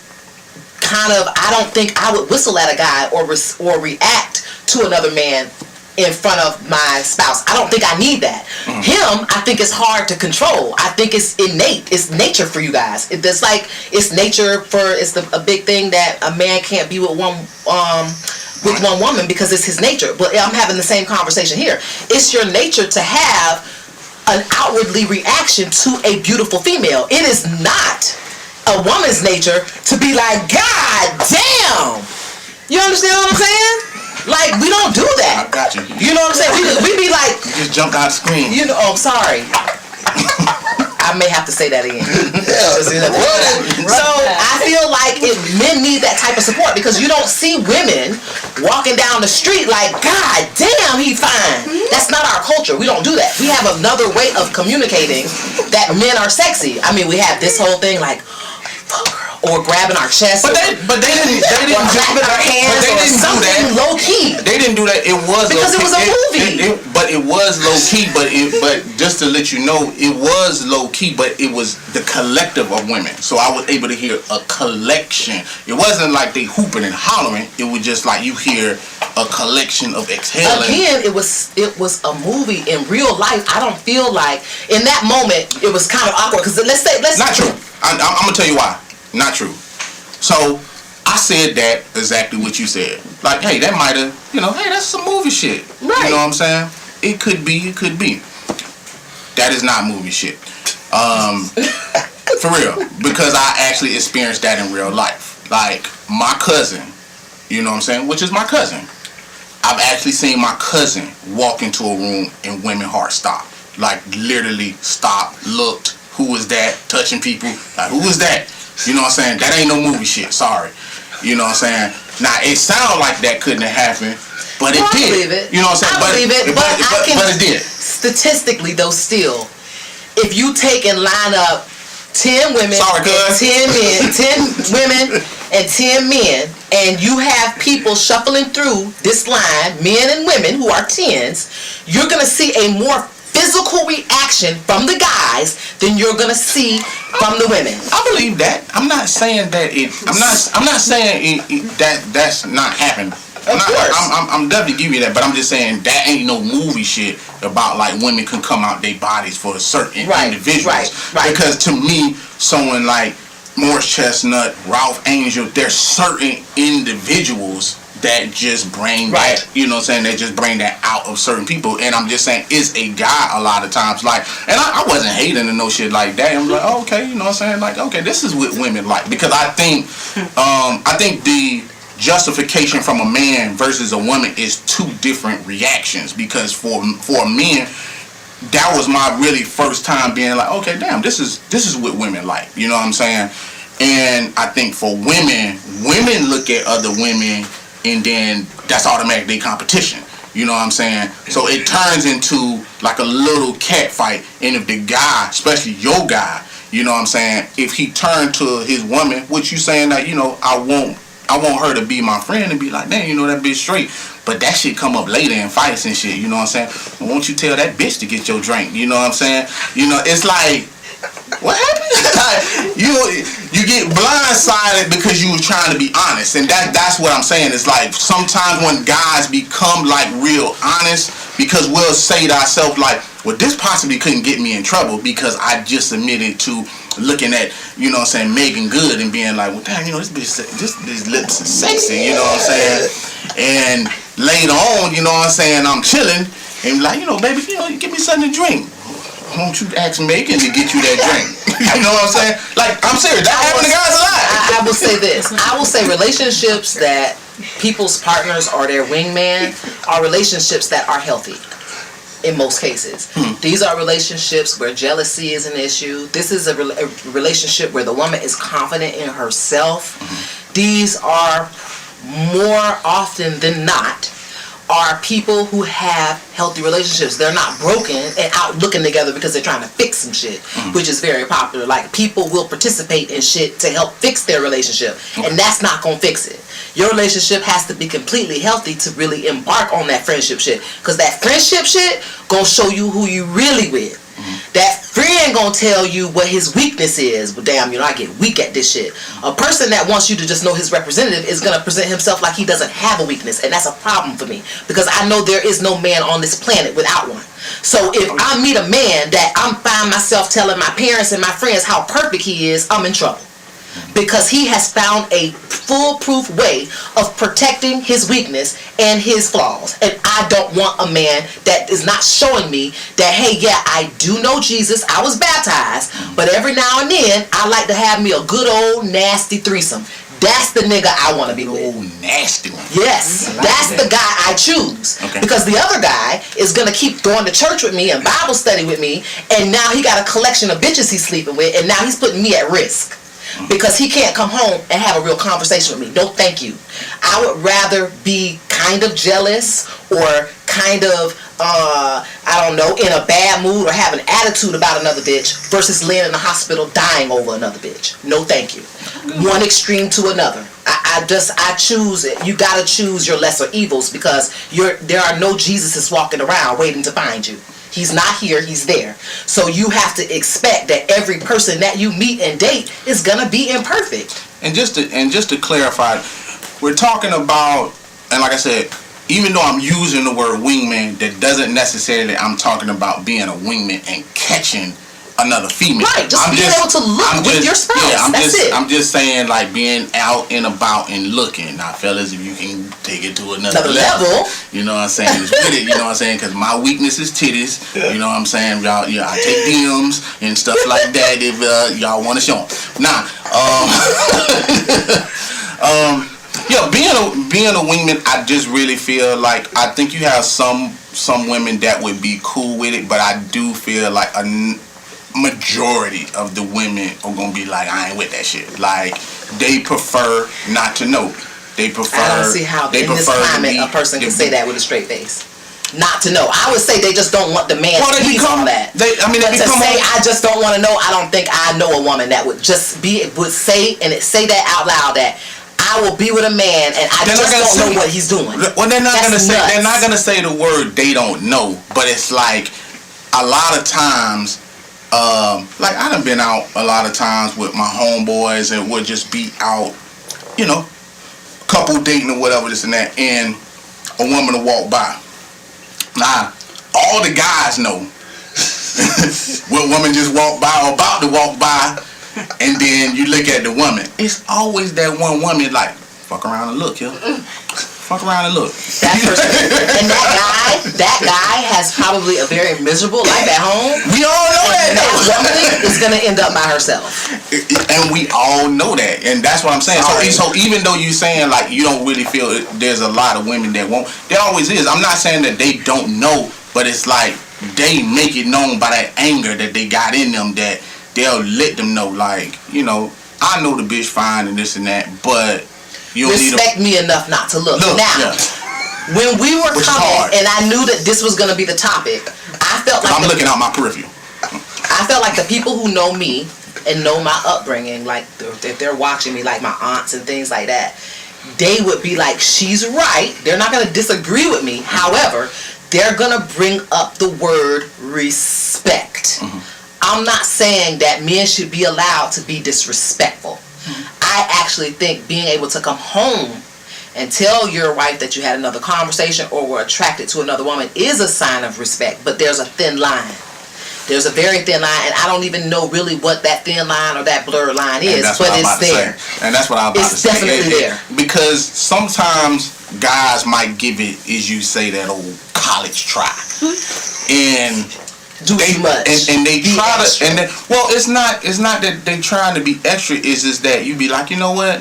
kind of, I don't think I would whistle at a guy or res, or react to another man in front of my spouse. I don't think I need that. Mm. Him, I think it's hard to control. I think it's innate. It's nature for you guys. It, it's like, it's nature for, it's the, a big thing that a man can't be with one, um, with one woman because it's his nature. But I'm having the same conversation here. It's your nature to have an outwardly reaction to a beautiful female. It is not a woman's nature to be like, God damn. You understand what I'm saying? Like, we don't do that. I got you. You know what I'm saying? We, we be like, you just jump out of screen. You know, oh, sorry. I may have to say that again. So I feel like if men need that type of support, because you don't see women walking down the street like, God damn, he fine. That's not our culture. We don't do that. We have another way of communicating that men are sexy. I mean, we have this whole thing like, fuck girl, or grabbing our chest, but they but they didn't they didn't do that. But they didn't do that. Low key. They didn't do that. It was because it was a movie. It, it, it, but it was low key. But it but just to let you know, it was low key. But it was the collective of women. So I was able to hear a collection. It wasn't like they hooping and hollering. It was just like you hear a collection of exhaling. Again, it was it was a movie. In real life, I don't feel like in that moment it was kind of awkward. Because let's say let's not true. I, I'm, I'm gonna tell you why. Not true. So I said that exactly what you said. Like, hey, that might have, you know, hey, that's some movie shit. Right. You know what I'm saying? It could be, it could be. That is not movie shit. Um, for real. Because I actually experienced that in real life. Like, my cousin, you know what I'm saying? Which is my cousin. I've actually seen my cousin walk into a room and women's hearts stop. Like, literally stopped, looked, who was that? Touching people. Like, who was that? You know what I'm saying? That ain't no movie shit. Sorry. You know what I'm saying? Now, it sounded like that couldn't have happened, but it well, did. I believe it. You know what I'm saying? I believe but, it, but, but, I but, can, but it did. Statistically, though, still, if you take and line up ten women, Sorry, and ten men, ten women, and ten men, and you have people shuffling through this line, men and women who are tens, you're going to see a more physical reaction from the guys than you're gonna see from the women. I believe that. I'm not saying that it. I'm not. I'm not saying it, it, that that's not happening. Of not, course. I'm, I'm, I'm definitely giving you that, but I'm just saying that ain't no movie shit about like women can come out their bodies for certain right, individuals. Right. Right. Because to me, someone like Morris Chestnut, Ralph Angel, there's certain individuals that just bring right. that, you know what I'm saying, that just bring that out of certain people. And I'm just saying, it's a guy a lot of times. Like, and I, I wasn't hating to no shit like that. I'm like, oh, okay, you know what I'm saying? Like, okay, this is what women like. Because I think, um, I think the justification from a man versus a woman is two different reactions. Because for for men, that was my really first time being like, okay, damn, this is this is what women like. You know what I'm saying? And I think for women, women look at other women, and then that's automatically competition. You know what I'm saying? So it turns into like a little cat fight. And if the guy, especially your guy, you know what I'm saying, if he turned to his woman, which you saying that, you know, I want I want her to be my friend and be like, damn, you know, that bitch straight. But that shit come up later in fights and shit, you know what I'm saying? Well, won't you tell that bitch to get your drink, you know what I'm saying? You know, it's like, what happened? you you get blindsided because you were trying to be honest, and that that's what I'm saying. It's like sometimes when guys become like real honest, because we'll say to ourselves like, well, this possibly couldn't get me in trouble because I just admitted to looking at, you know what I'm saying, Megan Good and being like, well, damn, you know, this bitch, this this lips is sexy, you know what I'm saying? And later on, you know what I'm saying, I'm chilling and like, you know, baby, you know, give me something to drink. Won't you ask Megan to get you that drink? You know what I'm saying? Like, I'm serious. That happened to guys a lot. I, I will say this. I will say relationships that people's partners or their wingman are relationships that are healthy in most cases. Hmm. These are relationships where jealousy is an issue. This is a, re- a relationship where the woman is confident in herself. Hmm. These are more often than not are people who have healthy relationships. They're not broken and out looking together because they're trying to fix some shit, mm-hmm. which is very popular. Like, people will participate in shit to help fix their relationship, mm-hmm. and that's not gonna fix it. Your relationship has to be completely healthy to really embark on that friendship shit, because that friendship shit gonna show you who you really with. Mm-hmm. That friend gonna tell you what his weakness is. Well, damn, you know, I get weak at this shit. A person that wants you to just know his representative is gonna present himself like he doesn't have a weakness, and that's a problem for me, because I know there is no man on this planet without one. So if I meet a man that I'm find myself telling my parents and my friends how perfect he is, I'm in trouble. because he has found a foolproof way of protecting his weakness and his flaws. And I don't want a man that is not showing me that, hey, yeah, I do know Jesus, I was baptized, but every now and then I like to have me a good old nasty threesome. That's the nigga I want to be with. Oh, nasty one. Yes. Like that's that. The guy I choose. Okay. Because the other guy is going to keep going to church with me and Bible study with me, and now he got a collection of bitches he's sleeping with, and now he's putting me at risk. Mm-hmm. Because he can't come home and have a real conversation with me. No, thank you. I would rather be kind of jealous or kind of, uh, I don't know, in a bad mood or have an attitude about another bitch versus laying in the hospital dying over another bitch. No, thank you. One extreme to another. I, I just, I choose it. You gotta choose your lesser evils because you're, there are no Jesuses walking around waiting to find you. He's not here, he's there. So you have to expect that every person that you meet and date is gonna be imperfect. And just to, and just to clarify, we're talking about, and like I said, even though I'm using the word wingman, that doesn't necessarily, I'm talking about being a wingman and catching another female. Right, just I'm being just, able to look I'm with just, your spouse. Yeah, I'm That's just, it. I'm just saying, like, being out and about and looking. Now, fellas, if you can take it to another, another level, level, you know what I'm saying? Just with it, you know what I'm saying? Because my weakness is titties. Yeah. You know what I'm saying? Y'all, yeah, I take D Ms and stuff like that if uh, y'all want to show them. Now, um, um, yeah, being a being a wingman, I just really feel like I think you have some some women that would be cool with it, but I do feel like a majority of the women are gonna be like, I ain't with that shit. Like, they prefer not to know. They prefer. I don't see how they in prefer this climate a person can say that with a straight face. Not to know. I would say they just don't want the man well, to become, all that. They, I mean, they to say on. I just don't want to know. I don't think I know a woman that would just be would say and it, say that out loud that I will be with a man and I they're just don't say, know what he's doing. Well, they're not That's gonna say nuts. They're not gonna say the word they don't know, but it's like a lot of times. Um, like I done been out a lot of times with my homeboys and we'll just be out, you know, couple dating or whatever, this and that, and a woman will walk by. Now, all the guys know what woman just walked by or about to walk by, and then you look at the woman. It's always that one woman like, fuck around and look, yo. Fuck around and look. That person, and that guy, that guy has probably a very miserable life at home. We all know that. That woman is gonna end up by herself. And we all know that, and that's what I'm saying. So, so even though you're saying like you don't really feel it, there's a lot of women that won't. There always is. I'm not saying that they don't know, but it's like they make it known by that anger that they got in them that they'll let them know. Like, you know, I know the bitch fine and this and that, but. You respect me enough not to look. look now, yeah. When we were Which coming, and I knew that this was going to be the topic, I felt like I'm looking out my peripheral. I felt like the people who know me and know my upbringing, like if they're watching me, like my aunts and things like that, they would be like, "She's right." They're not going to disagree with me. Mm-hmm. However, they're going to bring up the word respect. Mm-hmm. I'm not saying that men should be allowed to be disrespectful. I actually think being able to come home and tell your wife that you had another conversation or were attracted to another woman is a sign of respect, but there's a thin line. There's a very thin line, and I don't even know really what that thin line or that blurred line is, but it's there. And that's what I'm about to say. It's definitely there. Because sometimes guys might give it, as you say, that old college try. And... do they, too much and, and they be try extra. To and they, well it's not it's not that they trying to be extra, it's just that you be like, you know what,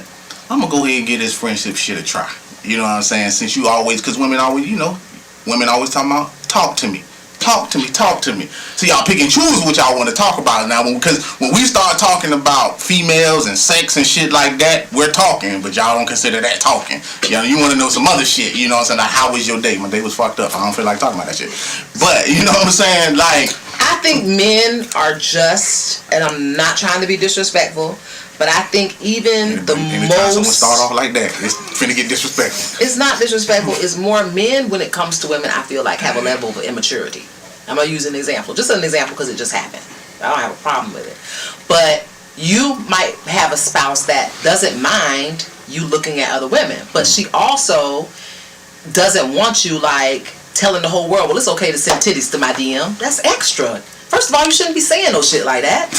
I'm gonna go ahead and give this friendship shit a try, you know what I'm saying, since you always, cause women always, you know, women always talking about talk to me talk to me talk to me so y'all pick and choose what y'all want to talk about now, because when we start talking about females and sex and shit like that, we're talking, but y'all don't consider that talking. You know, you want to know some other shit, you know what I'm saying, like, how was your day? My day was fucked up, I don't feel like talking about that shit. But you know what I'm saying, like, I think men are just, and I'm not trying to be disrespectful, but I think even the anytime most... someone start off like that, it's finna get disrespectful. It's not disrespectful. It's more men, when it comes to women, I feel like have a level of immaturity. I'm going to use an example. Just an example because it just happened. I don't have a problem with it. But you might have a spouse that doesn't mind you looking at other women. But she also doesn't want you, like, telling the whole world, well, it's okay to send titties to my D M. That's extra. First of all, you shouldn't be saying no shit like that.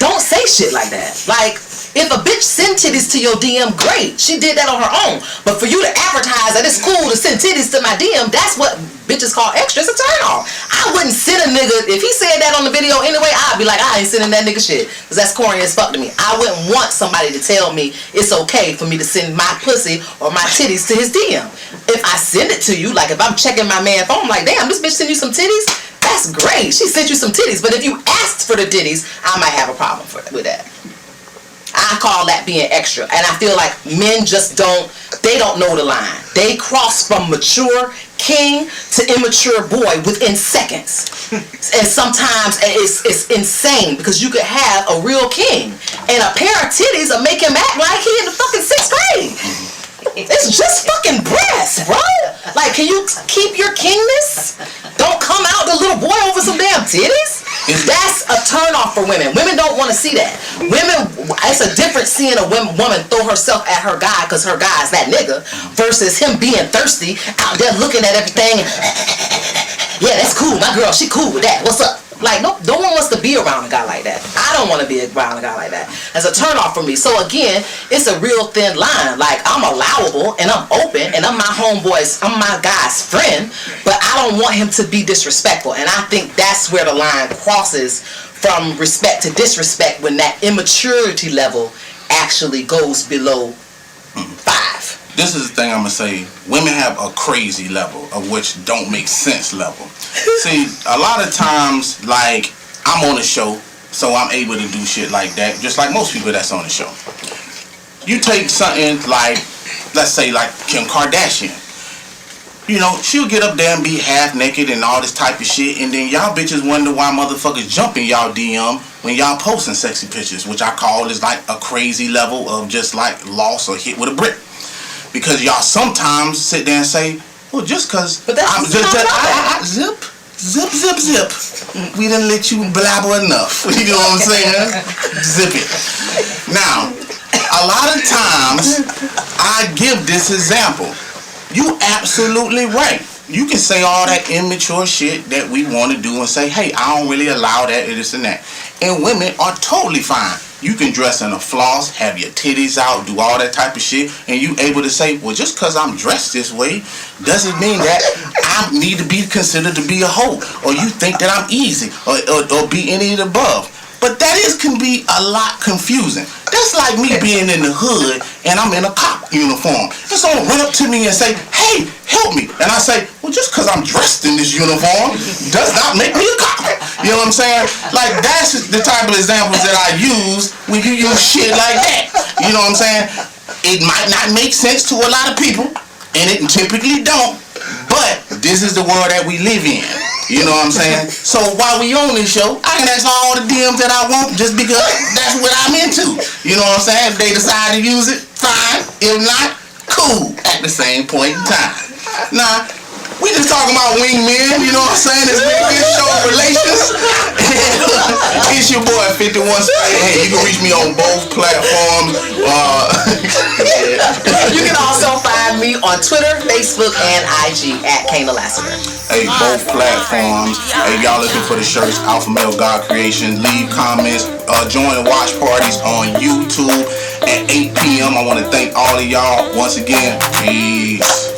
Don't say shit like that. Like... If a bitch send titties to your D M, great. She did that on her own. But for you to advertise that it's cool to send titties to my D M, that's what bitches call extras, a turn off. I wouldn't send a nigga, if he said that on the video anyway, I'd be like, I ain't sending that nigga shit. Because that's corny as fuck to me. I wouldn't want somebody to tell me it's okay for me to send my pussy or my titties to his D M. If I send it to you, like if I'm checking my man's phone, I'm like, damn, this bitch sent you some titties? That's great. She sent you some titties. But if you asked for the titties, I might have a problem for, with that. I call that being extra. And I feel like men just don't, they don't know the line. They cross from mature king to immature boy within seconds. And sometimes it's, it's insane because you could have a real king and a pair of titties will make him act like he in the fucking sixth grade. It's just fucking breasts, bro. Like, can you keep your kingness? Don't come out the little boy over some damn titties. That's a turnoff for women. Women don't want to see that. Women, it's a difference seeing a woman throw herself at her guy because her guy's that nigga versus him being thirsty out there looking at everything. Yeah, that's cool. My girl, she cool with that. What's up? Like, no, no one wants to be around a guy like that. I don't want to be around a guy like that. That's a turnoff for me. So again, it's a real thin line. Like, I'm allowable and I'm open and I'm my homeboy's, I'm my guy's friend, but I don't want him to be disrespectful. And I think that's where the line crosses from respect to disrespect when that immaturity level actually goes below mm-hmm. five. This is the thing I'm going to say. Women have a crazy level of which don't make sense level. See, a lot of times, like, I'm on the show, so I'm able to do shit like that, just like most people that's on the show. You take something like, let's say, like Kim Kardashian. You know, she'll get up there and be half naked and all this type of shit, and then y'all bitches wonder why motherfuckers jumping y'all D M when y'all posting sexy pictures, which I call is like a crazy level of just like loss or hit with a brick. Because y'all sometimes sit there and say, well, just because I'm just, just I, I, I, zip, zip, zip, zip. We didn't let you blabber enough. You know what I'm saying? Zip it. Now, a lot of times, I give this example. You absolutely right. You can say all that immature shit that we want to do and say, hey, I don't really allow that, this and that. And women are totally fine. You can dress in a floss, have your titties out, do all that type of shit, and you able to say, well, just because I'm dressed this way doesn't mean that I need to be considered to be a hoe, or you think that I'm easy, or, or, or be any of the above. But that is can be a lot confusing. That's like me being in the hood, and I'm in a cop uniform. And someone run up to me and say, hey, help me. And I say, well, just because I'm dressed in this uniform does not make me a cop. You know what I'm saying? Like, that's the type of examples that I use when you use shit like that. You know what I'm saying? It might not make sense to a lot of people, and it typically don't. But this is the world that we live in. You know what I'm saying? So while we on this show, I can ask all the D Ms that I want just because that's what I'm into. You know what I'm saying? If they decide to use it, fine. If not, cool. At the same point in time. Now, we just talking about wingmen. You know what I'm saying? This wingman show Relations. It's your boy fifty-one Spade. Hey, you can reach me on both platforms. Uh, You can also find me on Twitter, Facebook, and I G at Kaynah Lassiter. Hey, both platforms. Hey, y'all looking for the shirts, Alpha Male God Creation. Leave comments. Uh, join watch parties on YouTube at eight p.m. I want to thank all of y'all once again. Peace.